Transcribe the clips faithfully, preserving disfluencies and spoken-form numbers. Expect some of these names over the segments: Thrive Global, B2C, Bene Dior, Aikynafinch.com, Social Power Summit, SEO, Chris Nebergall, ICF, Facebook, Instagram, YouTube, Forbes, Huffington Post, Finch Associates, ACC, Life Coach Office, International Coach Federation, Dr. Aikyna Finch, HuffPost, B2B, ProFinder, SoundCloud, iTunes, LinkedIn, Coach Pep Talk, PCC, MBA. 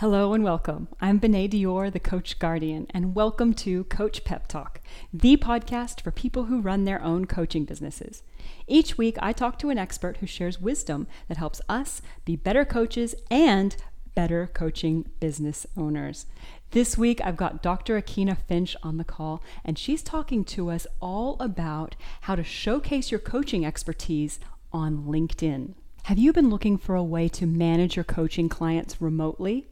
Hello and welcome. I'm Bene Dior, the Coach Guardian, and welcome to Coach Pep Talk, the podcast for people who run their own coaching businesses. Each week, I talk to an expert who shares wisdom that helps us be better coaches and better coaching business owners. This week, I've got Doctor Aikyna Finch on the call, and she's talking to us all about how to showcase your coaching expertise on LinkedIn. Have you been looking for a way to manage your coaching clients remotely?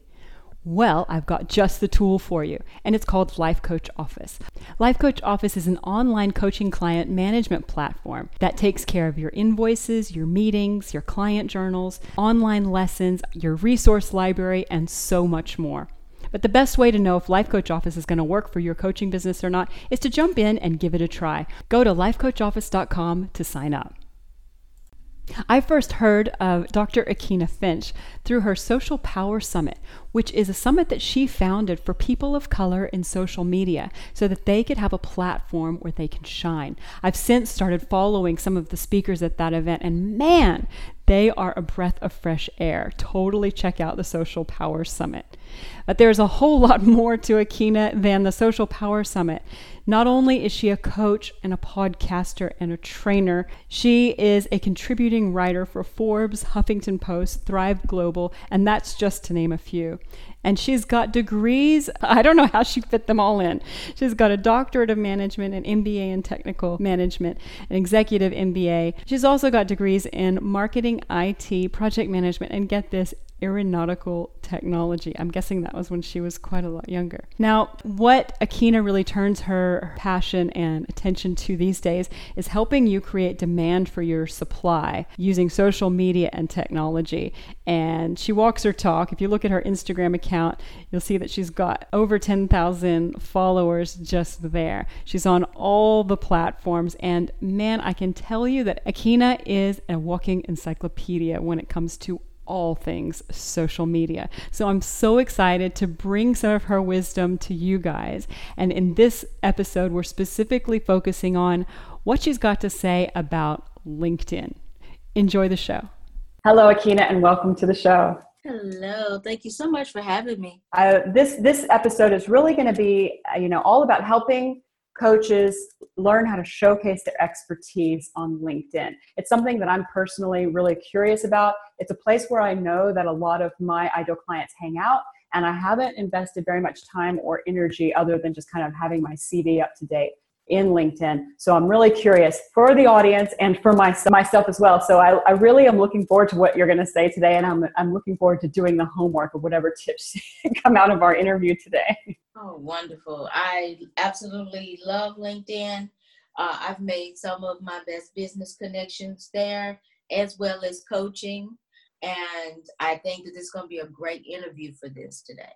Well, I've got just the tool for you, and it's called Life Coach Office. Life Coach Office is an online coaching client management platform that takes care of your invoices, your meetings, your client journals, online lessons, your resource library, and so much more. But the best way to know if Life Coach Office is going to work for your coaching business or not is to jump in and give it a try. Go to life coach office dot com to sign up. I first heard of Doctor Aikyna Finch through her Social Power Summit, which is a summit that she founded for people of color in social media so that they could have a platform where they can shine. I've since started following some of the speakers at that event, and man, they are a breath of fresh air. Totally check out the Social Power Summit. But there's a whole lot more to Aikyna than the Social Power Summit. Not only is she a coach and a podcaster and a trainer, she is a contributing writer for Forbes, Huffington Post, Thrive Global, and that's just to name a few. And she's got degrees. I don't know how she fit them all in. She's got a doctorate of management, an M B A in technical management, an executive M B A. She's also got degrees in marketing, I T, project management, and get this, aeronautical technology. I'm guessing that was when she was quite a lot younger. Now, what Aikyna really turns her passion and attention to these days is helping you create demand for your supply using social media and technology. And she walks her talk. If you look at her Instagram account, you'll see that she's got over ten thousand followers just there. She's on all the platforms. And man, I can tell you that Aikyna is a walking encyclopedia when it comes to all things social media. So I'm so excited to bring some of her wisdom to you guys. And in this episode, we're specifically focusing on what she's got to say about LinkedIn. Enjoy the show. Hello, Aikyna, and welcome to the show. Hello. Thank you so much for having me. Uh, this, this episode is really going to be, uh, you know, all about helping coaches learn how to showcase their expertise on LinkedIn. It's something that I'm personally really curious about. It's a place where I know that a lot of my ideal clients hang out, and I haven't invested very much time or energy other than just kind of having my C V up to date in LinkedIn. So I'm really curious for the audience and for my, myself as well. So I, I really am looking forward to what you're going to say today, and I'm I'm looking forward to doing the homework of whatever tips come out of our interview today. Oh, wonderful. I absolutely love LinkedIn. Uh, I've made some of my best business connections there, as well as coaching. And I think that this is going to be a great interview for this today.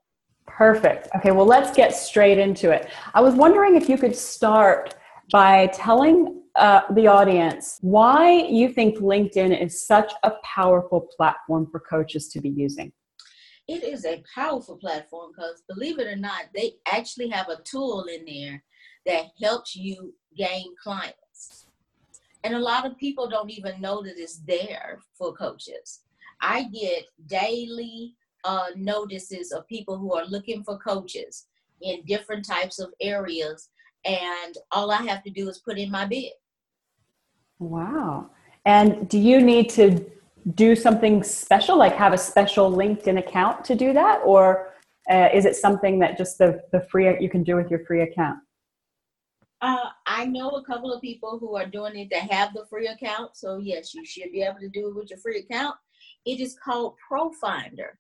Perfect. Okay, well, let's get straight into it. I was wondering if you could start by telling uh, the audience why you think LinkedIn is such a powerful platform for coaches to be using. It is a powerful platform because, believe it or not, they actually have a tool in there that helps you gain clients. And a lot of people don't even know that it's there for coaches. I get daily Uh, notices of people who are looking for coaches in different types of areas, and all I have to do is put in my bid. Wow. And do you need to do something special, like have a special LinkedIn account to do that, or uh, is it something that just the, the free you can do with your free account? Uh, I know a couple of people who are doing it that have the free account, so yes, you should be able to do it with your free account. It is called ProFinder.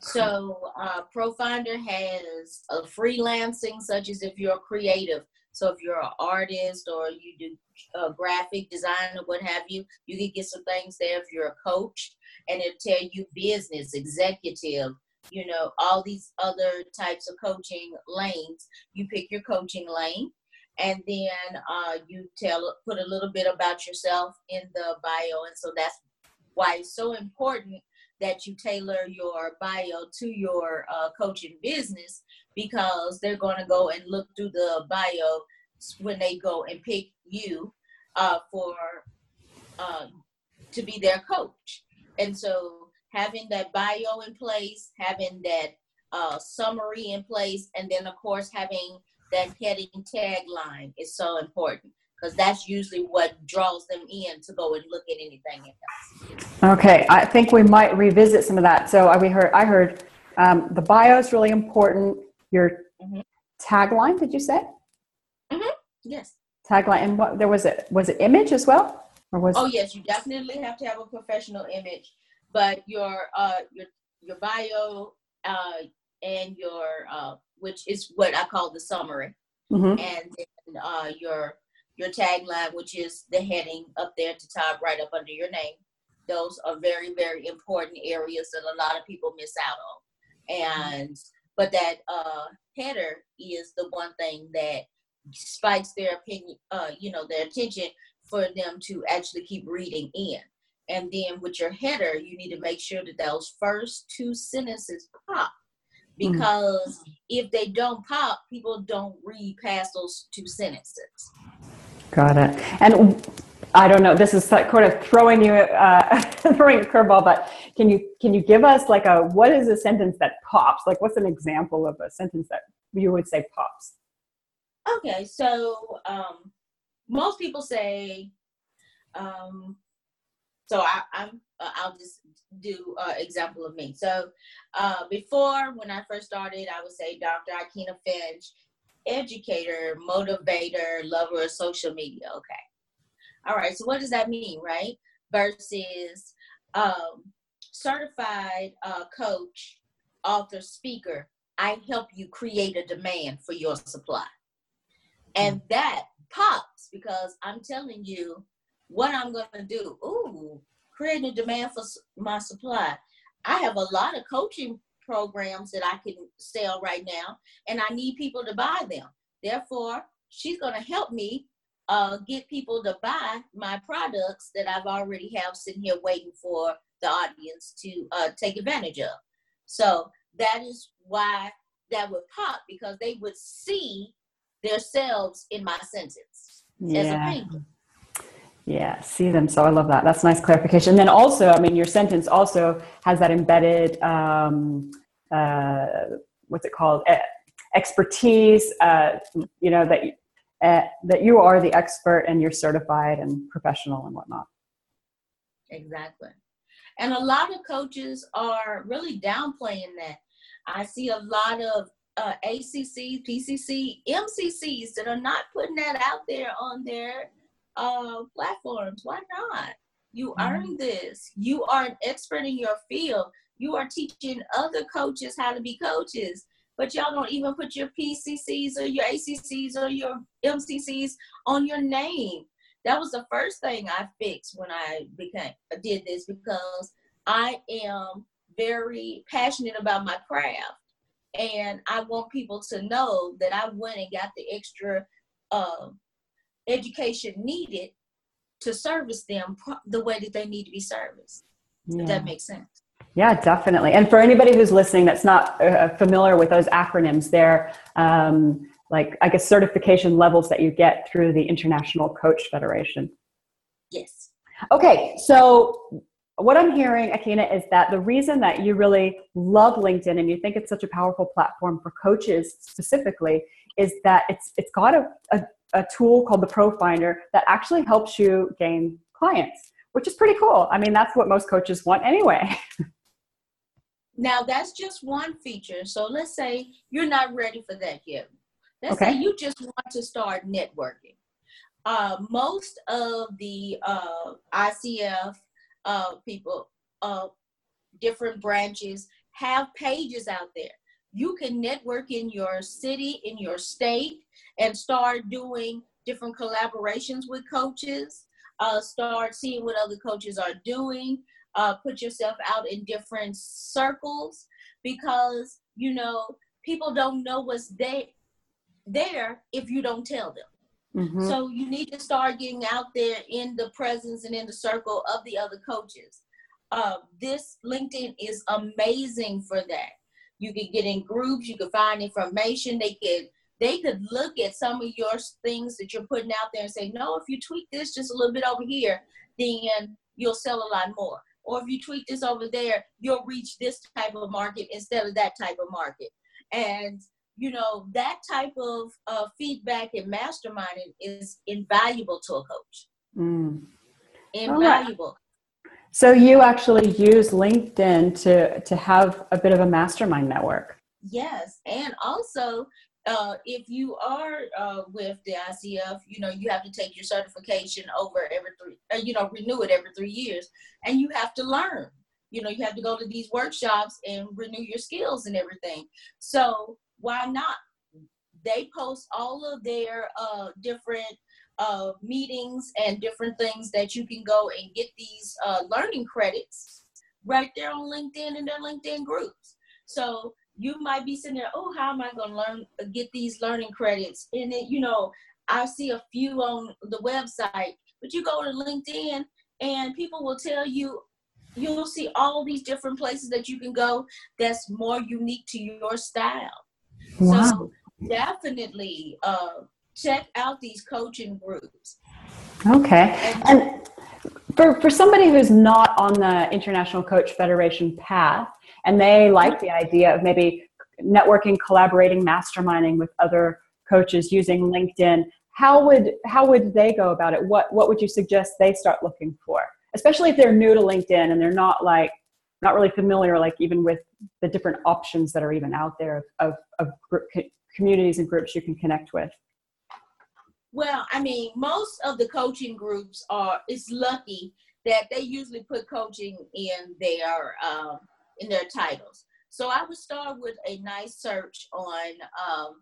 So uh, ProFinder has a freelancing, such as if you're creative. So if you're an artist or you do uh, graphic design or what have you, you can get some things there. If you're a coach, and it'll tell you business, executive, you know, all these other types of coaching lanes. You pick your coaching lane, and then uh, you tell put a little bit about yourself in the bio. And so that's why it's so important that you tailor your bio to your uh, coaching business, because they're going to go and look through the bio when they go and pick you uh, for uh, to be their coach. And so having that bio in place, having that uh, summary in place. And then, of course, having that heading tagline is so important, because that's usually what draws them in to go and look at anything else. Okay, I think we might revisit some of that. So we heard, I heard um, the bio is really important. Your mm-hmm. tagline, did you say? Mm-hmm. Yes. Tagline, and what there was a was it image as well, or was? Oh yes, you definitely have to have a professional image, but your uh your your bio uh and your uh which is what I call the summary, mm-hmm. and then uh your your tagline, which is the heading up there at the top, right up under your name. Those are very, very important areas that a lot of people miss out on. And, but that uh, header is the one thing that spikes their opinion, uh, you know, their attention for them to actually keep reading in. And then with your header, you need to make sure that those first two sentences pop, because mm. if they don't pop, people don't read past those two sentences. Got it. And I don't know, this is sort of throwing you, uh, throwing a curveball, but can you, can you give us like a, what is a sentence that pops? Like what's an example of a sentence that you would say pops? Okay. So, um, most people say, um, so I, I'm, uh, I'll just do an uh, example of me. So, uh, before, when I first started, I would say Doctor Aikyna Finch, educator, motivator, lover of social media. Okay. All right. So what does that mean? Right. Versus um, certified uh, coach, author, speaker. I help you create a demand for your supply. And that pops because I'm telling you what I'm going to do. Ooh, create a demand for my supply. I have a lot of coaching programs that I can sell right now, and I need people to buy them. Therefore, she's going to help me uh, get people to buy my products that I've already have sitting here waiting for the audience to uh, take advantage of. So that is why that would pop, because they would see themselves in my sentence yeah. as a painter. Yeah, see them. So I love that. That's nice clarification. And then also, I mean, your sentence also has that embedded, um, uh, what's it called? E- expertise, uh, you know, that, uh, that you are the expert and you're certified and professional and whatnot. Exactly. And a lot of coaches are really downplaying that. I see a lot of uh, A C C, P C C, M C Cs that are not putting that out there on their Uh, platforms. Why not? You earn this. You are an expert in your field. You are teaching other coaches how to be coaches, but y'all don't even put your P C Cs or your A C Cs or your M C Cs on your name. That was the first thing I fixed when I became did this, because I am very passionate about my craft, and I want people to know that I went and got the extra uh, education needed to service them the way that they need to be serviced. Yeah. If that makes sense. Yeah, definitely. And for anybody who's listening that's not uh, familiar with those acronyms, they're um, like, I guess, certification levels that you get through the International Coach Federation. Yes. Okay. So what I'm hearing, Aikyna, is that the reason that you really love LinkedIn and you think it's such a powerful platform for coaches specifically is that it's it's got a, a a tool called the ProFinder that actually helps you gain clients, which is pretty cool. I mean, that's what most coaches want anyway. Now that's just one feature. So let's say you're not ready for that yet. Let's okay. say you just want to start networking. Uh, most of the uh, I C F uh, people, uh, different branches have pages out there. You can network in your city, in your state, and start doing different collaborations with coaches, uh, start seeing what other coaches are doing, uh, put yourself out in different circles, because, you know, people don't know what's they, there if you don't tell them. Mm-hmm. So you need to start getting out there in the presence and in the circle of the other coaches. Uh, this LinkedIn is amazing for that. You can get in groups, you can find information, they could they could look at some of your things that you're putting out there and say, no, if you tweak this just a little bit over here, then you'll sell a lot more. or if you tweak this over there, you'll reach this type of market instead of that type of market. And, you know, that type of uh, feedback and masterminding is invaluable to a coach. Mm. Invaluable. Right. So you actually use LinkedIn to, to have a bit of a mastermind network. Yes. And also, uh, if you are uh, with the I C F, you know, you have to take your certification over every three, uh, you know, renew it every three years. And you have to learn. You know, you have to go to these workshops and renew your skills and everything. So why not? They post all of their uh, different uh, meetings and different things that you can go and get these uh, learning credits right there on LinkedIn in their LinkedIn groups. So you might be sitting there, oh, how am I going to learn, get these learning credits? And then, you know, I see a few on the website, but you go to LinkedIn and people will tell you, you'll see all these different places that you can go that's more unique to your style. Wow. So definitely uh, check out these coaching groups. Okay. And, and for, for somebody who's not on the International Coach Federation path, and they like the idea of maybe networking, collaborating, masterminding with other coaches using LinkedIn, how would how would they go about it? What what would you suggest they start looking for? Especially if they're new to LinkedIn and they're not like not really familiar, like even with the different options that are even out there of, of, of group, communities and groups you can connect with. Well, I mean, most of the coaching groups are, it's lucky that they usually put coaching in their, um, in their titles. So I would start with a nice search on, um,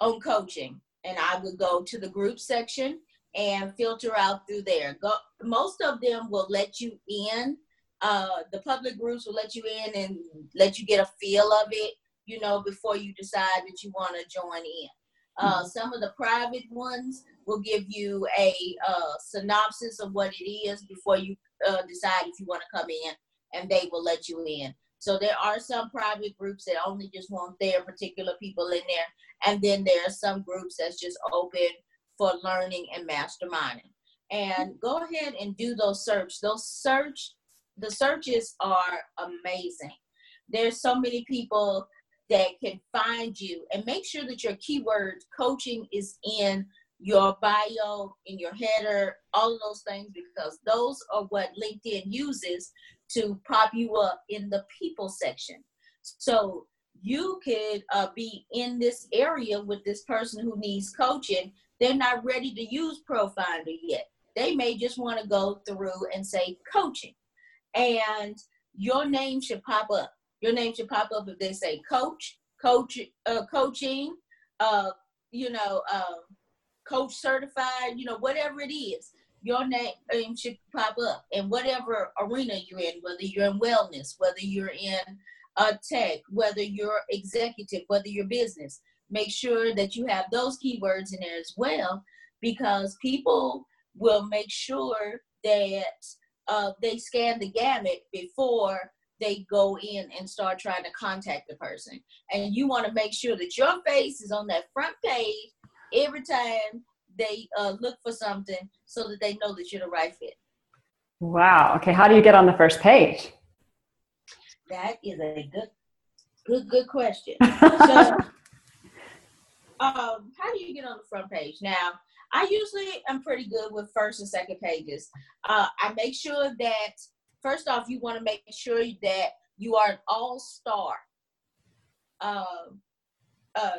on coaching, and I would go to the group section and filter out through there. Go, most of them will let you in. Uh, the public groups will let you in and let you get a feel of it, you know, before you decide that you want to join in. Uh, some of the private ones will give you a uh, synopsis of what it is before you uh, decide if you want to come in, and they will let you in. So there are some private groups that only just want their particular people in there. And then there are some groups that's just open for learning and masterminding. And go ahead and do those search. Those search, the searches are amazing. There's so many people that can find you, and make sure that your keyword coaching is in your bio, in your header, all of those things, because those are what LinkedIn uses to pop you up in the people section. So you could uh, be in this area with this person who needs coaching. They're not ready to use ProFinder yet. They may just want to go through and say coaching. And your name should pop up. Your name should pop up if they say coach, coach, uh, coaching, uh, you know, uh, coach certified, you know, whatever it is. Your name should pop up in whatever arena you're in, whether you're in wellness, whether you're in uh, tech, whether you're executive, whether you're business. Make sure that you have those keywords in there as well, because people will make sure that uh, they scan the gamut before they go in and start trying to contact the person. And you want to make sure that your face is on that front page every time they uh, look for something, so that they know that you're the right fit. Wow. Okay. How do you get on the first page? That is a good, good, good question. So, Um, how do you get on the front page? Now, I usually am pretty good with first and second pages. Uh, I make sure that, first off, you want to make sure that you are an all-star. Uh, uh,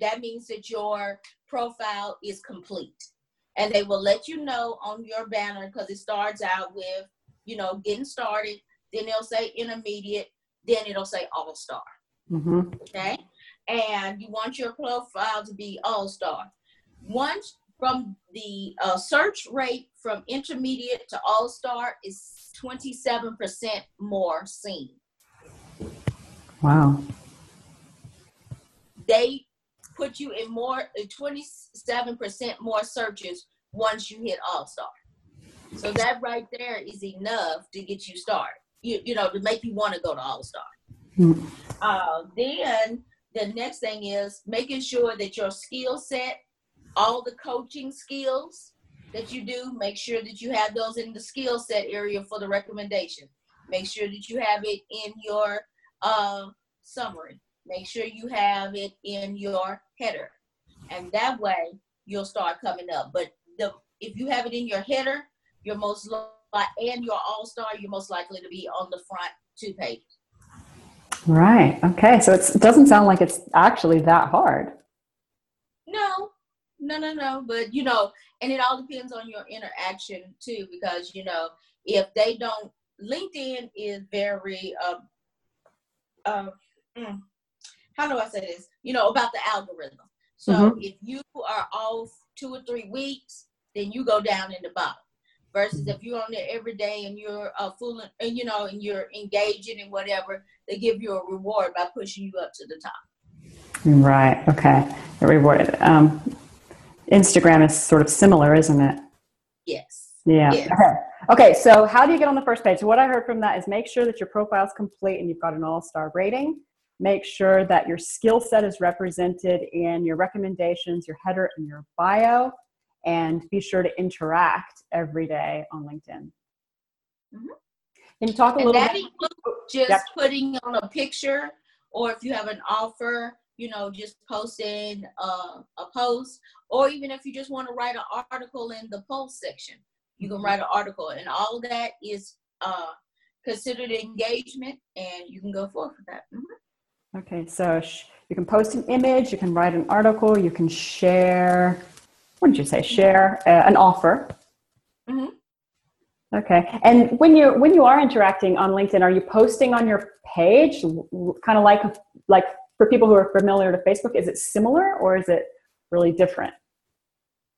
that means that your profile is complete. And they will let you know on your banner, because it starts out with, you know, getting started. Then they'll say intermediate. Then it'll say all-star. Mm-hmm. Okay? And you want your profile to be all-star. Once from the uh, search rate from intermediate to all-star is twenty-seven percent more seen. Wow. They put you in more, twenty-seven percent more searches once you hit all-star. So that right there is enough to get you started, you, you know, to make you want to go to all-star. Hmm. Uh, then... The next thing is making sure that your skill set, all the coaching skills that you do, make sure that you have those in the skill set area for the recommendation. Make sure that you have it in your uh, summary. Make sure you have it in your header. And that way, you'll start coming up. But the, if you have it in your header, you're most likely, and your all-star, you're most likely to be on the front two pages. Right. Okay. So it's, it doesn't sound like it's actually that hard. No, no, no, no. But, you know, and it all depends on your interaction too, because, you know, if they don't, LinkedIn is very, um, um, mm, how do I say this? You know, about the algorithm. So mm-hmm. if you are off two or three weeks, then you go down in the bottom. Versus if you're on there every day and you're uh, fooling, and you know, and you're engaging in whatever, they give you a reward by pushing you up to the top. Right. Okay. They're rewarded. Um, Instagram is sort of similar, isn't it? Yes. Yeah. Yes. Okay. Okay. So how do you get on the first page? So what I heard from that is make sure that your profile is complete and you've got an all-star rating. Make sure that your skill set is represented in your recommendations, your header, and your bio. And be sure to interact every day on LinkedIn. Mm-hmm. Can you talk a and little that bit? Includes just yep. putting on a picture, or if you have an offer, you know, just posting uh, a post, or even if you just want to write an article in the post section, you can write an article, and all that is uh, considered engagement, and you can go forth with that. Mm-hmm. Okay, so sh- you can post an image, you can write an article, you can share. What did you say? Share uh, an offer. Mm-hmm. Okay. And when you when you are interacting on LinkedIn, are you posting on your page? Kind of like like for people who are familiar to Facebook, is it similar or is it really different?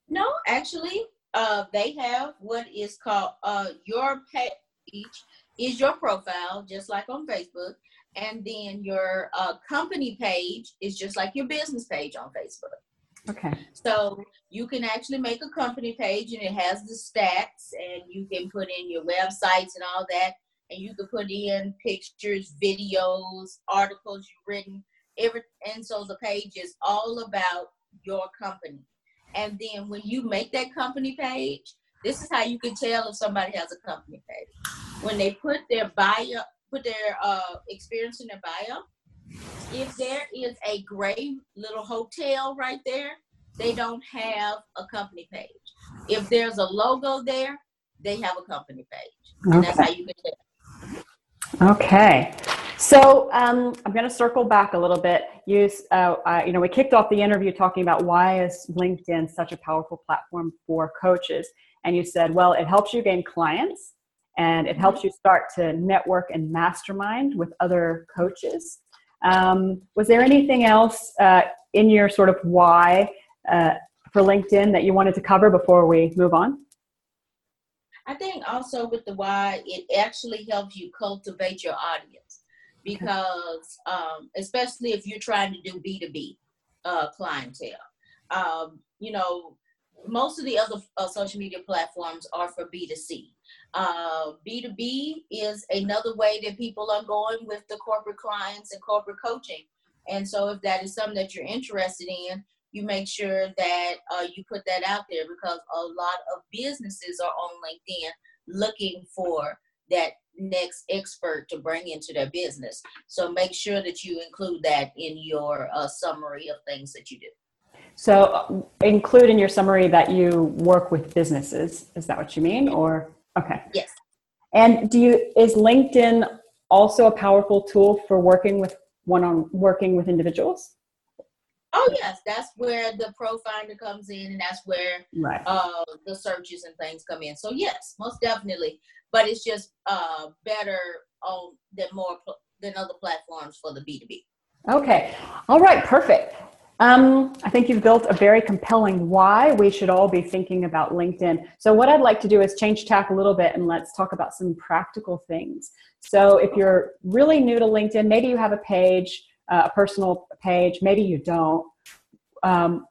No, actually, uh, they have what is called uh, your page is your profile, just like on Facebook, and then your uh, company page is just like your business page on Facebook. Okay. So you can actually make a company page and it has the stats and you can put in your websites and all that. And you can put in pictures, videos, articles you've written, every, and so the page is all about your company. And then when you make that company page, this is how you can tell if somebody has a company page. When they put their bio, put their uh, experience in their bio, if there is a gray little hotel right there, they don't have a company page. If there's a logo there, they have a company page. And okay. That's how you can tell. Okay. So um, I'm going to circle back a little bit. You, uh, uh, you know, we kicked off the interview talking about why is LinkedIn such a powerful platform for coaches. And you said, well, it helps you gain clients and it helps you start to network and mastermind with other coaches. Um, was there anything else uh, in your sort of why uh, for LinkedIn that you wanted to cover before we move on? I think also with the why, it actually helps you cultivate your audience because um, especially if you're trying to do B two B uh, clientele, um, you know, most of the other uh, social media platforms are for B two C. Uh, B two B is another way that people are going with the corporate clients and corporate coaching. And so if that is something that you're interested in, you make sure that uh, you put that out there because a lot of businesses are on LinkedIn looking for that next expert to bring into their business. So make sure that you include that in your uh, summary of things that you do. So include in your summary that you work with businesses. Is that what you mean? Or okay. Yes. And do you is LinkedIn also a powerful tool for working with one on working with individuals? Oh yes, that's where the ProFinder comes in, and that's where right. uh, the searches and things come in. So yes, most definitely. But it's just uh, better on than more than other platforms for the B two B. Okay. All right. Perfect. Um, I think you've built a very compelling why we should all be thinking about LinkedIn. So what I'd like to do is change tack a little bit and let's talk about some practical things. So if you're really new to LinkedIn, maybe you have a page, uh, a personal page, maybe you don't, um,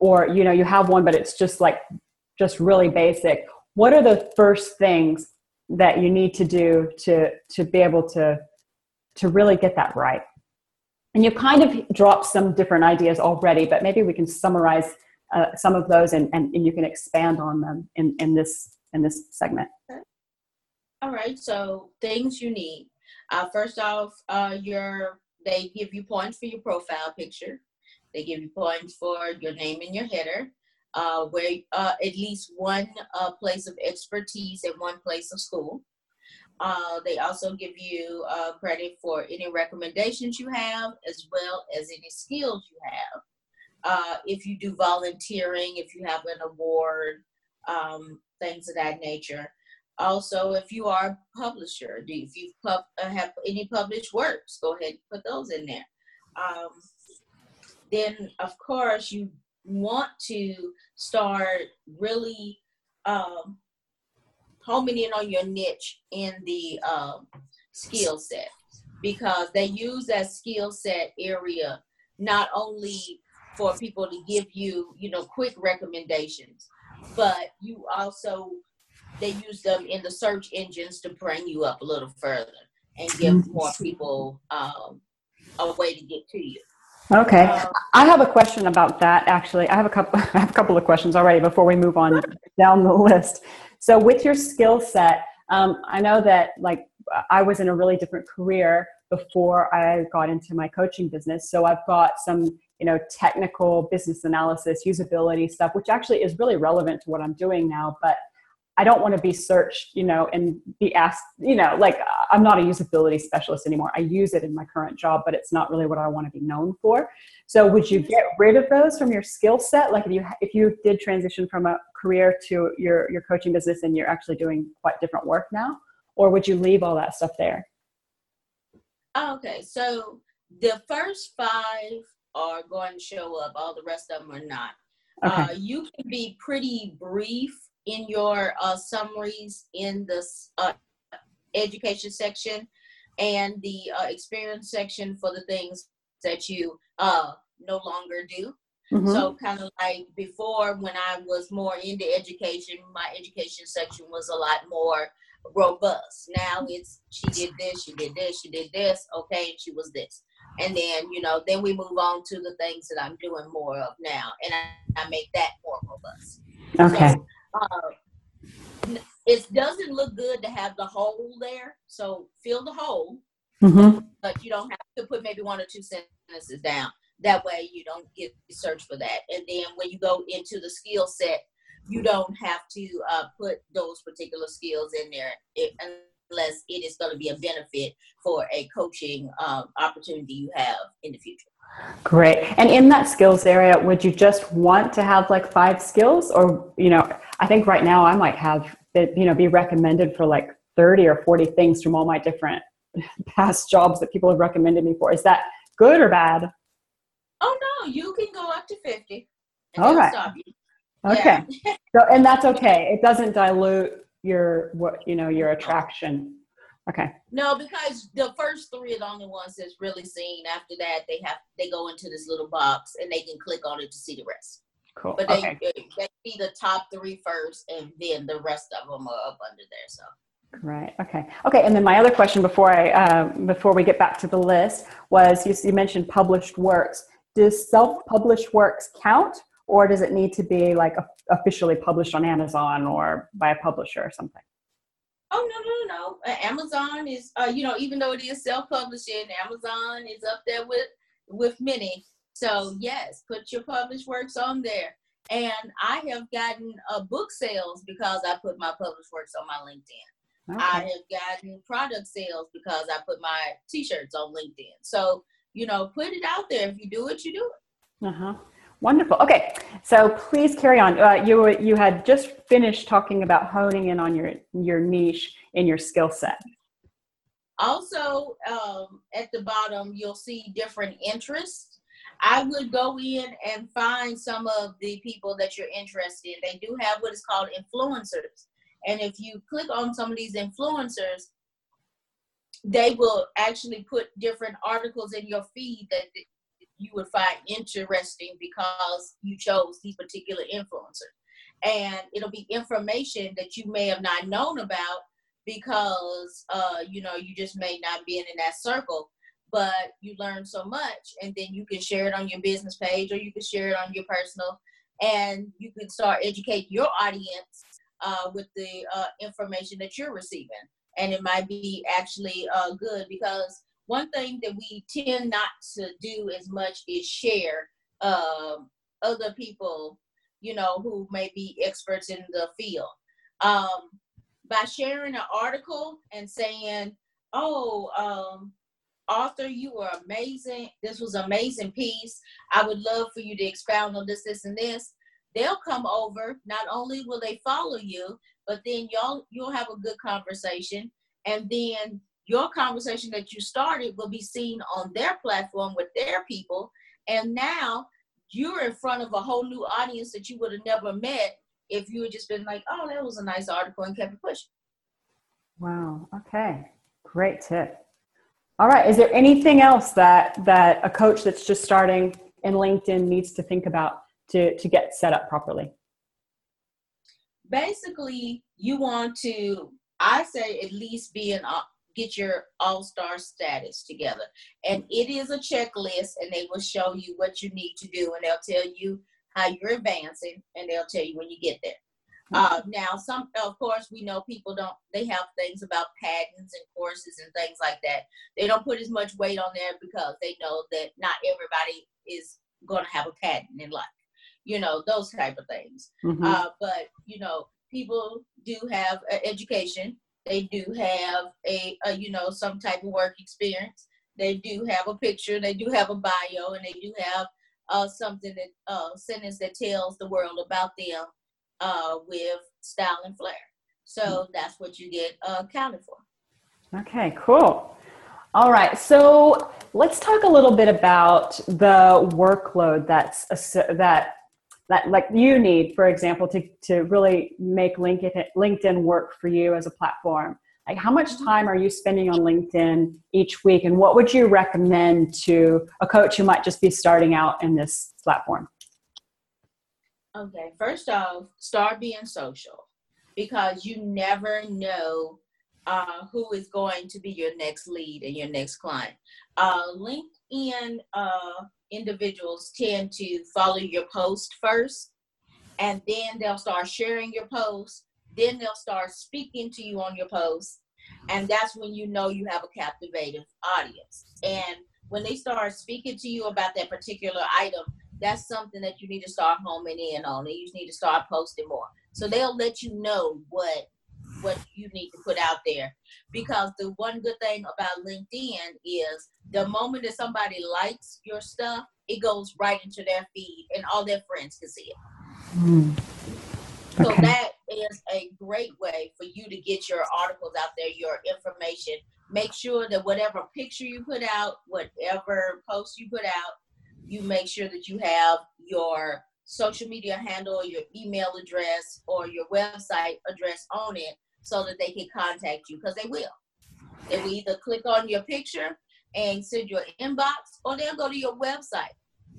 or, you know, you have one, but it's just like, just really basic. What are the first things that you need to do to, to be able to, to really get that right? And you've kind of dropped some different ideas already, but maybe we can summarize uh, some of those and, and, and you can expand on them in, in this in this segment. All right, so things you need. Uh, first off, uh, your they give you points for your profile picture. They give you points for your name and your header, uh, where uh, at least one uh, place of expertise and one place of school. Uh, they also give you uh, credit for any recommendations you have, as well as any skills you have. Uh, if you do volunteering, if you have an award, um, things of that nature. Also, if you are a publisher, if you pub- have any published works, go ahead and put those in there. Um, then, of course, you want to start really um, homing in on your niche in the uh, skill set, because they use that skill set area not only for people to give you, you know, quick recommendations, but you also... they use them in the search engines to bring you up a little further and give more people um, a way to get to you. Okay. Um, I have a question about that, actually. I have a couple I have a couple of questions already before we move on down the list. So with your skill set, um, I know that like I was in a really different career before I got into my coaching business. So I've got some, you know, technical business analysis, usability stuff, which actually is really relevant to what I'm doing now, but I don't want to be searched, you know, and be asked, you know, like I'm not a usability specialist anymore. I use it in my current job, but it's not really what I want to be known for. So would you get rid of those from your skill set? Like if you, if you did transition from a career to your, your coaching business and you're actually doing quite different work now, or would you leave all that stuff there? Okay. So the first five are going to show up. All the rest of them are not. Okay. Uh, you can be pretty brief in your uh, summaries in the uh, education section and the uh, experience section for the things that you uh, no longer do. Mm-hmm. So kind of like before, when I was more into education, my education section was a lot more robust. Now it's, she did this, she did this, she did this, okay, and she was this. And then, you know, then we move on to the things that I'm doing more of now, and I, I make that more robust. Okay. So, Uh, it doesn't look good to have the hole there, so fill the hole, mm-hmm. but you don't have to put maybe one or two sentences down. That way you don't get search for that. And then when you go into the skill set, you don't have to uh, put those particular skills in there if, unless it is going to be a benefit for a coaching um, opportunity you have in the future. Great. And in that skills area, would you just want to have like five skills, or, you know, I think right now I might have, you know, be recommended for like thirty or forty things from all my different past jobs that people have recommended me for. Is that good or bad? Oh no, you can go up to fifty. All right. Stop you. Okay. Yeah. So, and that's okay. It doesn't dilute your, what, you know, your attraction. Okay. No, because the first three are the only ones that's really seen. After that, they have they go into this little box and they can click on it to see the rest. Cool. But they okay. they, they see the top three first, and then the rest of them are up under there. So. Right. Okay. Okay. And then my other question before I uh, before we get back to the list was you, you mentioned published works. Does self-published works count, or does it need to be like officially published on Amazon or by a publisher or something? Oh, no, no, no. Uh, Amazon is, uh, you know, even though it is self-publishing, Amazon is up there with, with many. So, yes, put your published works on there. And I have gotten uh, book sales because I put my published works on my LinkedIn. Okay. I have gotten product sales because I put my T-shirts on LinkedIn. So, you know, put it out there. If you do it, you do it. Uh-huh. Wonderful. Okay. So please carry on. Uh, you were, you had just finished talking about honing in on your, your niche and your skill set. Also, um, at the bottom, you'll see different interests. I would go in and find some of the people that you're interested in. They do have what is called influencers. And if you click on some of these influencers, they will actually put different articles in your feed that th- you would find interesting because you chose these particular influencers. And it'll be information that you may have not known about because, uh, you know, you just may not be in that circle, but you learn so much, and then you can share it on your business page, or you can share it on your personal, and you can start educating your audience uh, with the uh, information that you're receiving. and it might be actually uh, good, because one thing that we tend not to do as much is share uh, other people, you know, who may be experts in the field. Um, by sharing an article and saying, oh, um, author, you were amazing. This was an amazing piece. I would love for you to expound on this, this, and this. They'll come over. Not only will they follow you, but then y'all, you'll have a good conversation. And then your conversation that you started will be seen on their platform with their people. And now you're in front of a whole new audience that you would have never met if you had just been like, oh, that was a nice article, and kept it pushing. Wow. Okay. Great tip. All right. Is there anything else that, that a coach that's just starting in LinkedIn needs to think about to, to get set up properly? Basically, you want to, I say, at least be an, get your all-star status together. And it is a checklist, and they will show you what you need to do, and they'll tell you how you're advancing, and they'll tell you when you get there. Uh, now, some, of course, we know people don't, they have things about patents and courses and things like that. They don't put as much weight on there because they know that not everybody is going to have a patent in life, you know, those type of things. Mm-hmm. Uh, but, you know, people do have uh, education. They do have a, a, you know, some type of work experience. They do have a picture. They do have a bio, and they do have uh, something that, uh, sentence that tells the world about them. Uh, with style and flair. So that's what you get uh, accounted for. Okay, cool. All right, so let's talk a little bit about the workload that's a, that that like you need, for example, to, to really make LinkedIn LinkedIn work for you as a platform. Like, how much time are you spending on LinkedIn each week, and what would you recommend to a coach who might just be starting out in this platform? Okay, first off, start being social, because you never know uh, who is going to be your next lead and your next client. Uh, LinkedIn uh, individuals tend to follow your post first, and then they'll start sharing your post. Then they'll start speaking to you on your post, and that's when you know you have a captivating audience. And when they start speaking to you about that particular item, that's something that you need to start homing in on, and you need to start posting more. So they'll let you know what what you need to put out there. Because the one good thing about LinkedIn is the moment that somebody likes your stuff, it goes right into their feed, and all their friends can see it. Mm. Okay. So that is a great way for you to get your articles out there, your information. Make sure that whatever picture you put out, whatever post you put out, you make sure that you have your social media handle, your email address, or your website address on it, so that they can contact you, because they will. They will either click on your picture and send you an inbox, or they'll go to your website,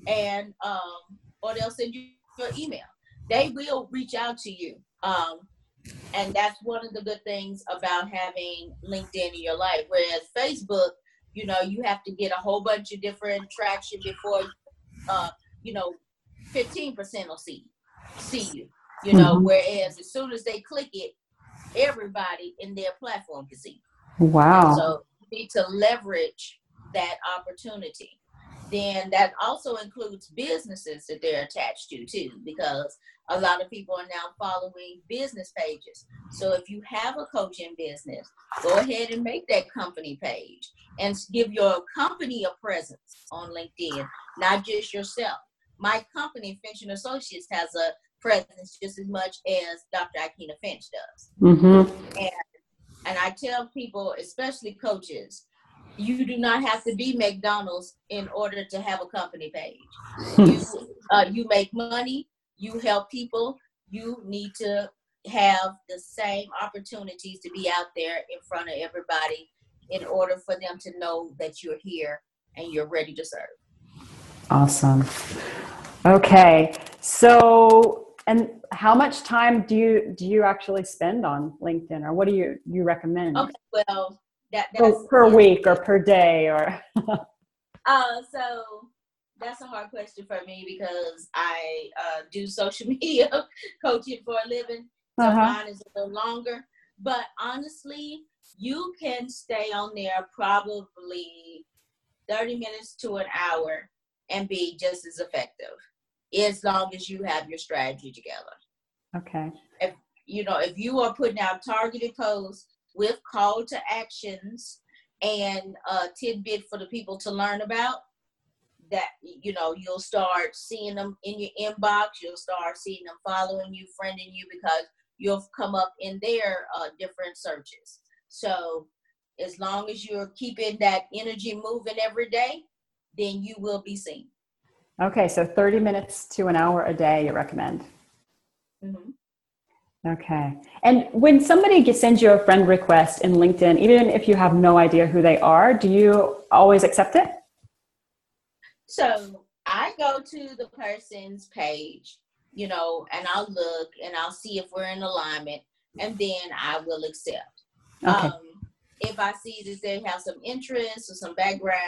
and um, or they'll send you your email. They will reach out to you. Um, and that's one of the good things about having LinkedIn in your life, whereas Facebook, you know, you have to get a whole bunch of different traction before, uh, you know, fifteen percent will see, see you, you know, mm-hmm. Whereas as soon as they click it, everybody in their platform can see you. Wow. And so you need to leverage that opportunity. Then that also includes businesses that they're attached to, too, because a lot of people are now following business pages. So if you have a coaching business, go ahead and make that company page and give your company a presence on LinkedIn, not just yourself. My company, Finch Associates, has a presence just as much as Doctor Aikyna Finch does. Mm-hmm. And, and I tell people, especially coaches, you do not have to be McDonald's in order to have a company page. You, uh, you make money, you help people, you need to have the same opportunities to be out there in front of everybody in order for them to know that you're here and you're ready to serve. Awesome. Okay. So, and how much time do you, do you actually spend on LinkedIn, or what do you, you recommend? Okay. Well, That, that's, so per week or per day or uh so that's a hard question for me, because I uh do social media coaching for a living, so uh-huh. mine is a little longer, but honestly you can stay on there probably thirty minutes to an hour and be just as effective as long as you have your strategy together. Okay. If you know, if you are putting out targeted posts with call to actions and a tidbit for the people to learn about, that, you know, you'll start seeing them in your inbox. You'll start seeing them following you, friending you, because you'll come up in their uh, different searches. So as long as you're keeping that energy moving every day, then you will be seen. Okay. So thirty minutes to an hour a day you recommend. Mm-hmm. Okay. And when somebody sends you a friend request in LinkedIn, even if you have no idea who they are, do you always accept it? So I go to the person's page, you know, and I'll look and I'll see if we're in alignment, and then I will accept. Okay. Um, if I see that they have some interest or some background,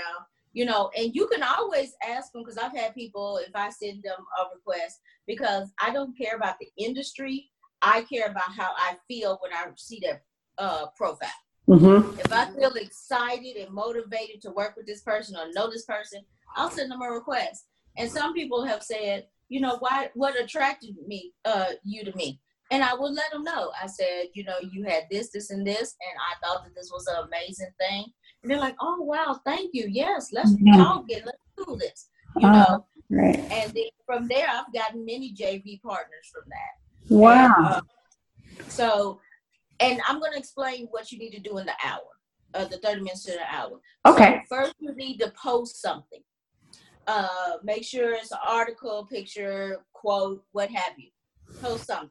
you know, and you can always ask them, because I've had people, if I send them a request, because I don't care about the industry, I care about how I feel when I see that uh, profile. Mm-hmm. If I feel excited and motivated to work with this person or know this person, I'll send them a request. And some people have said, you know, why? What attracted me, uh, you to me? And I would let them know. I said, you know, you had this, this, and this, and I thought that this was an amazing thing. And they're like, oh, wow, thank you. Yes, let's mm-hmm. talk and let's do this. You uh, know, right. And then from there, I've gotten many J V partners from that. Wow. And, uh, so, and I'm going to explain what you need to do in the hour, uh, the thirty minutes to the hour. Okay. So first, you need to post something. Uh, make sure it's an article, picture, quote, what have you. Post something.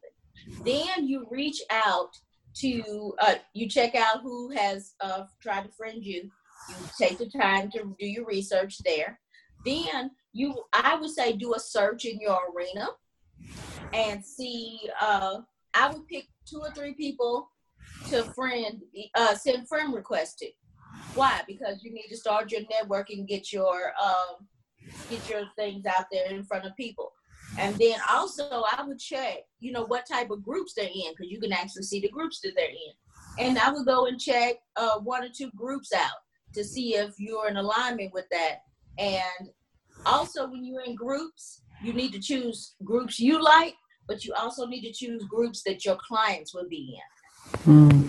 Then you reach out to, uh, you check out who has uh, tried to friend you. You take the time to do your research there. Then you, I would say, do a search in your arena. And see, uh, I would pick two or three people to friend, uh, send friend requests to. Why? Because you need to start your network and get your, um, get your things out there in front of people. And then also I would check, you know, what type of groups they're in, because you can actually see the groups that they're in. And I would go and check uh, one or two groups out to see if you're in alignment with that. And also when you're in groups, you need to choose groups you like, but you also need to choose groups that your clients will be in. Mm.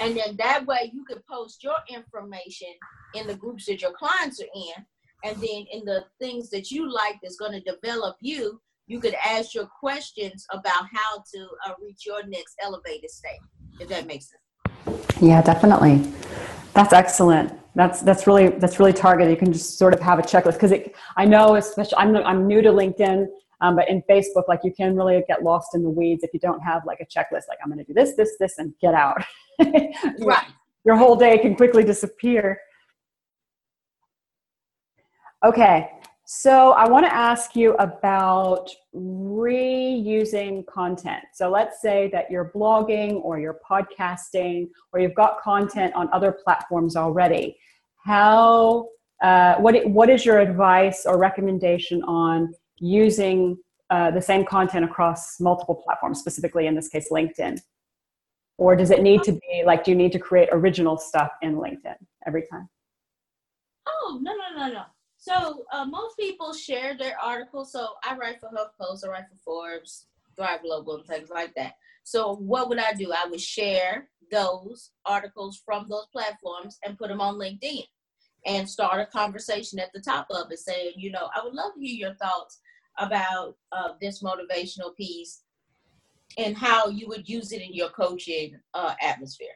And then that way you can post your information in the groups that your clients are in. And then in the things that you like that's going to develop you, you could ask your questions about how to uh, reach your next elevated state, if that makes sense. Yeah, definitely. That's excellent. That's that's really that's really targeted. You can just sort of have a checklist, because I know, especially I'm I'm new to LinkedIn, um, but in Facebook, like you can really get lost in the weeds if you don't have like a checklist. Like I'm going to do this, this, this, and get out. Right. Your whole day can quickly disappear. Okay, so I want to ask you about reusing content. So let's say that you're blogging or you're podcasting or you've got content on other platforms already. How, uh, what, what is your advice or recommendation on using uh, the same content across multiple platforms, specifically in this case, LinkedIn? Or does it need to be like, do you need to create original stuff in LinkedIn every time? Oh, no, no, no, no. So uh, most people share their articles. So I write for HuffPost, I write for Forbes, Thrive Global, and things like that. So what would I do? I would share those articles from those platforms and put them on LinkedIn and start a conversation at the top of it saying, you know, I would love to hear your thoughts about uh, this motivational piece and how you would use it in your coaching uh, atmosphere.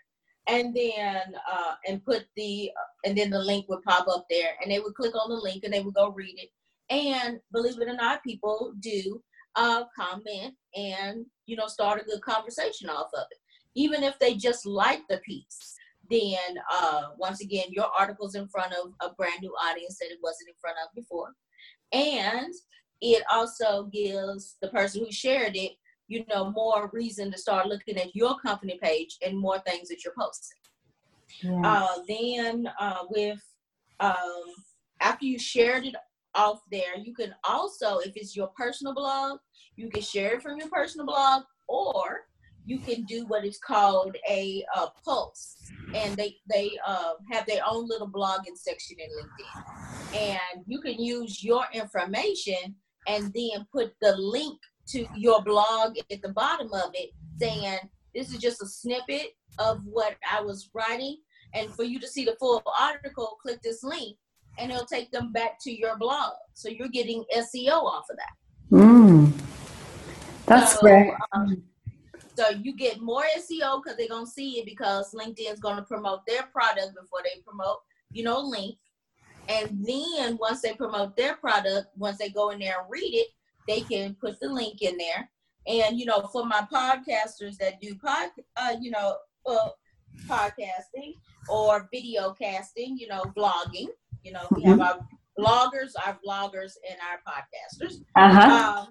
And then, uh, and put the, and then the link would pop up there, and they would click on the link and they would go read it. And believe it or not, people do uh, comment and, you know, start a good conversation off of it. Even if they just like the piece, then uh, once again, your article's in front of a brand new audience that it wasn't in front of before. And it also gives the person who shared it, you know, more reason to start looking at your company page and more things that you're posting. Yeah. Uh, then uh, with, um, after you shared it off there, you can also, if it's your personal blog, you can share it from your personal blog, or you can do what is called a uh, pulse, and they they uh, have their own little blogging section in LinkedIn, and you can use your information and then put the link to your blog at the bottom of it, saying this is just a snippet of what I was writing, and for you to see the full article, click this link, and it'll take them back to your blog. So you're getting S E O off of that. Mm. That's so, great. Um, so you get more S E O because they're going to see it, because LinkedIn is going to promote their product before they promote, you know, link. And then once they promote their product, once they go in there and read it, they can put the link in there. And, you know, for my podcasters that do, pod, uh, you know, uh, podcasting or video casting, you know, vlogging, you know, we have our bloggers, our vloggers, and our podcasters. Uh-huh. Um,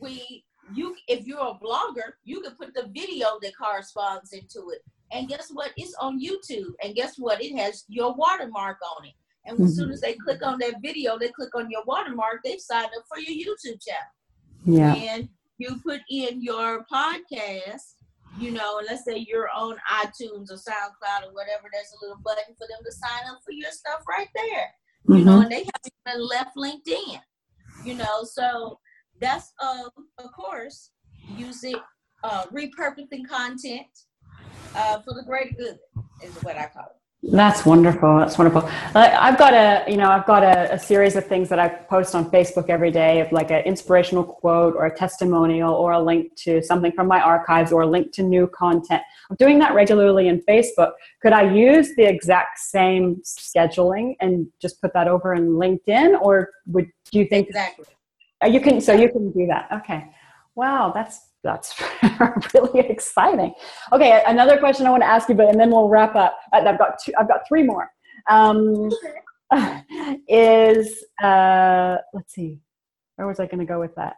we, you, if you're a blogger, you can put the video that corresponds into it. And guess what? It's on YouTube. And guess what? It has your watermark on it. And mm-hmm. as soon as they click on that video, they click on your watermark, they've signed up for your YouTube channel. Yeah. And you put in your podcast, you know, let's say you're on iTunes or SoundCloud or whatever, there's a little button for them to sign up for your stuff right there. Mm-hmm. You know, and they haven't even left LinkedIn. You know, so that's, uh, of course, using, uh, repurposing content uh, for the greater good is what I call it. That's wonderful. That's wonderful. Uh, I've got a, you know, I've got a, a series of things that I post on Facebook every day, of like an inspirational quote or a testimonial or a link to something from my archives or a link to new content. I'm doing that regularly in Facebook. Could I use the exact same scheduling and just put that over in LinkedIn, or would do you think exactly you can? So you can do that. Okay. Wow. That's, That's really exciting. Okay, another question I want to ask you, but and then we'll wrap up. I've got two. I've got three more. Um, is uh, let's see, where was I going to go with that?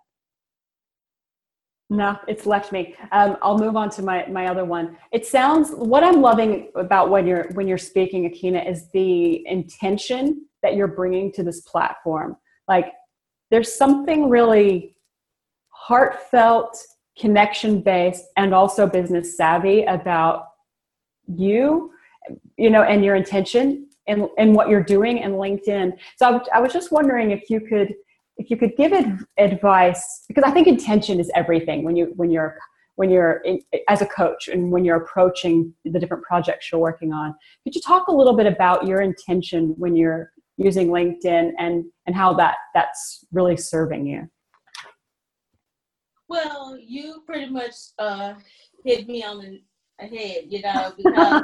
No, it's left me. Um, I'll move on to my my other one. It sounds what I'm loving about when you're when you're speaking, Aikyna, is the intention that you're bringing to this platform. Like, there's something really heartfelt, connection-based, and also business-savvy about you, you know, and your intention and, and what you're doing in LinkedIn. So I, I was just wondering if you could, if you could give ad- advice, because I think intention is everything when you, when you're, when you're in, as a coach and when you're approaching the different projects you're working on. Could you talk a little bit about your intention when you're using LinkedIn and, and how that, that's really serving you? Well, you pretty much uh, hit me on the head, you know, because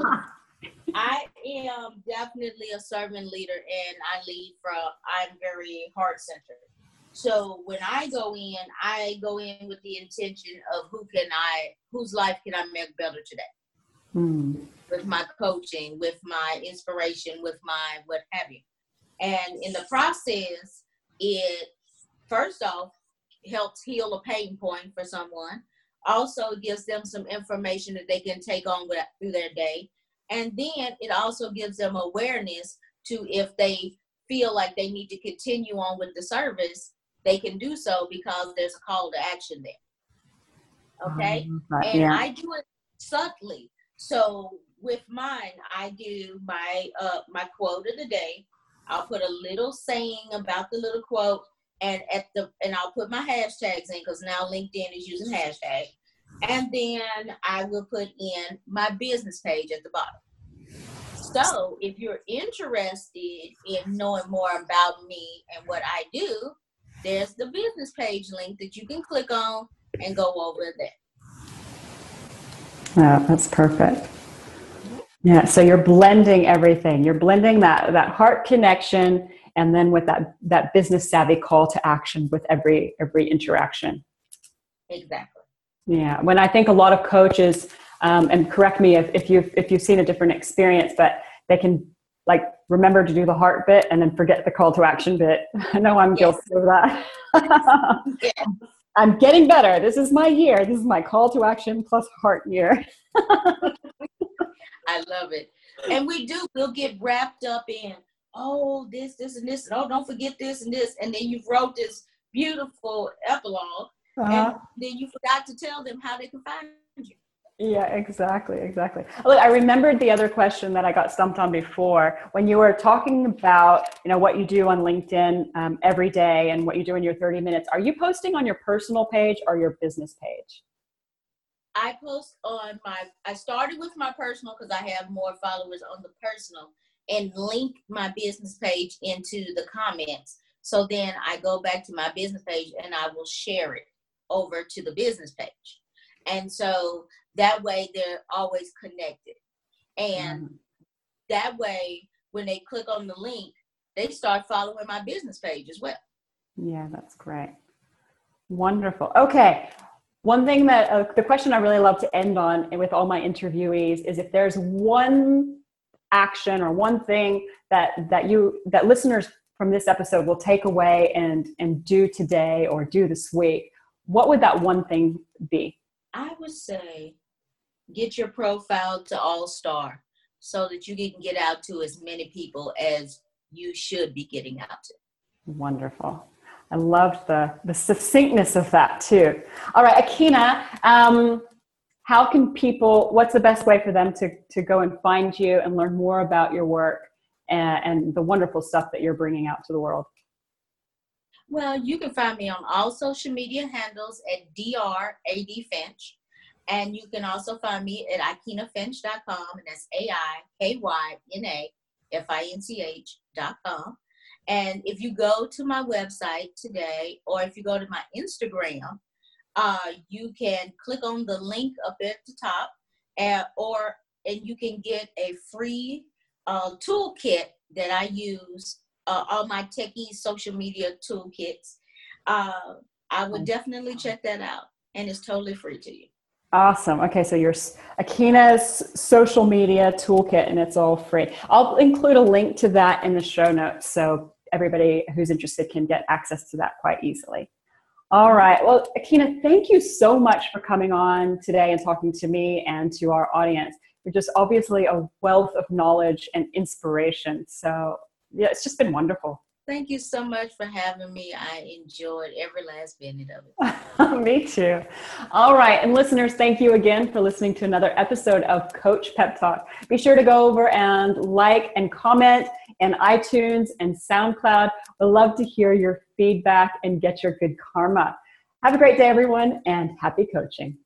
I am definitely a servant leader, and I lead from, I'm very heart-centered. So when I go in, I go in with the intention of who can I, whose life can I make better today? Mm. With my coaching, with my inspiration, with my what have you. And in the process, it, first off, helps heal a pain point for someone. Also gives them some information that they can take on with, through their day. And then it also gives them awareness to, if they feel like they need to continue on with the service, they can do so because there's a call to action there. Okay? Um, but, and yeah. I do it subtly. So with mine, I do my uh, my quote of the day. I'll put a little saying about the little quote, and at the and I'll put my hashtags in, because now LinkedIn is using hashtags. And then I will put in my business page at the bottom. So if you're interested in knowing more about me and what I do, there's the business page link that you can click on and go over there. Yeah, oh, that's perfect. Yeah, so you're blending everything. You're blending that that heart connection, and then with that, that business savvy call to action with every, every interaction. Exactly. Yeah. When I think a lot of coaches, um, and correct me if, if you've, if you've seen a different experience, but they can like remember to do the heart bit and then forget the call to action bit. I know I'm yes. guilty of that. Yes. Yes. I'm getting better. This is my year. This is my call to action plus heart year. I love it. And we do, we'll get wrapped up in, oh, this, this, and this, and oh, don't forget this and this. And then you wrote this beautiful epilogue, uh-huh. and then you forgot to tell them how they can find you. Yeah, exactly. Exactly. Look, I remembered the other question that I got stumped on before when you were talking about, you know, what you do on LinkedIn um, every day and what you do in your thirty minutes. Are you posting on your personal page or your business page? I post on my, I started with my personal because I have more followers on the personal, and link my business page into the comments. So then I go back to my business page and I will share it over to the business page. And so that way they're always connected. And mm-hmm. that way, when they click on the link, they start following my business page as well. Yeah, that's great. Wonderful. Okay. One thing that, uh, the question I really love to end on with all my interviewees is if there's one action or one thing that, that you, that listeners from this episode will take away and, and do today or do this week, what would that one thing be? I would say get your profile to all-star so that you can get out to as many people as you should be getting out to. Wonderful. I loved the, the succinctness of that too. All right, Aikyna, um, how can people, what's the best way for them to, to go and find you and learn more about your work and, and the wonderful stuff that you're bringing out to the world? Well, you can find me on all social media handles at D R A D Finch. And you can also find me at Aikyna Finch dot com. And that's A I K Y N A F I N C H dot com. And if you go to my website today, or if you go to my Instagram, uh, you can click on the link up at the top, and, or and you can get a free uh, toolkit that I use. Uh, all my techie social media toolkits. Uh, I would definitely check that out, and it's totally free to you. Awesome. Okay, so your Aikyna's social media toolkit, and it's all free. I'll include a link to that in the show notes, so everybody who's interested can get access to that quite easily. All right. Well, Aikyna, thank you so much for coming on today and talking to me and to our audience. You're just obviously a wealth of knowledge and inspiration. So yeah, it's just been wonderful. Thank you so much for having me. I enjoyed every last minute of it. Me too. All right. And listeners, thank you again for listening to another episode of Coach Pep Talk. Be sure to go over and like and comment in iTunes and SoundCloud. We'd love to hear your feedback and get your good karma. Have a great day, everyone, and happy coaching.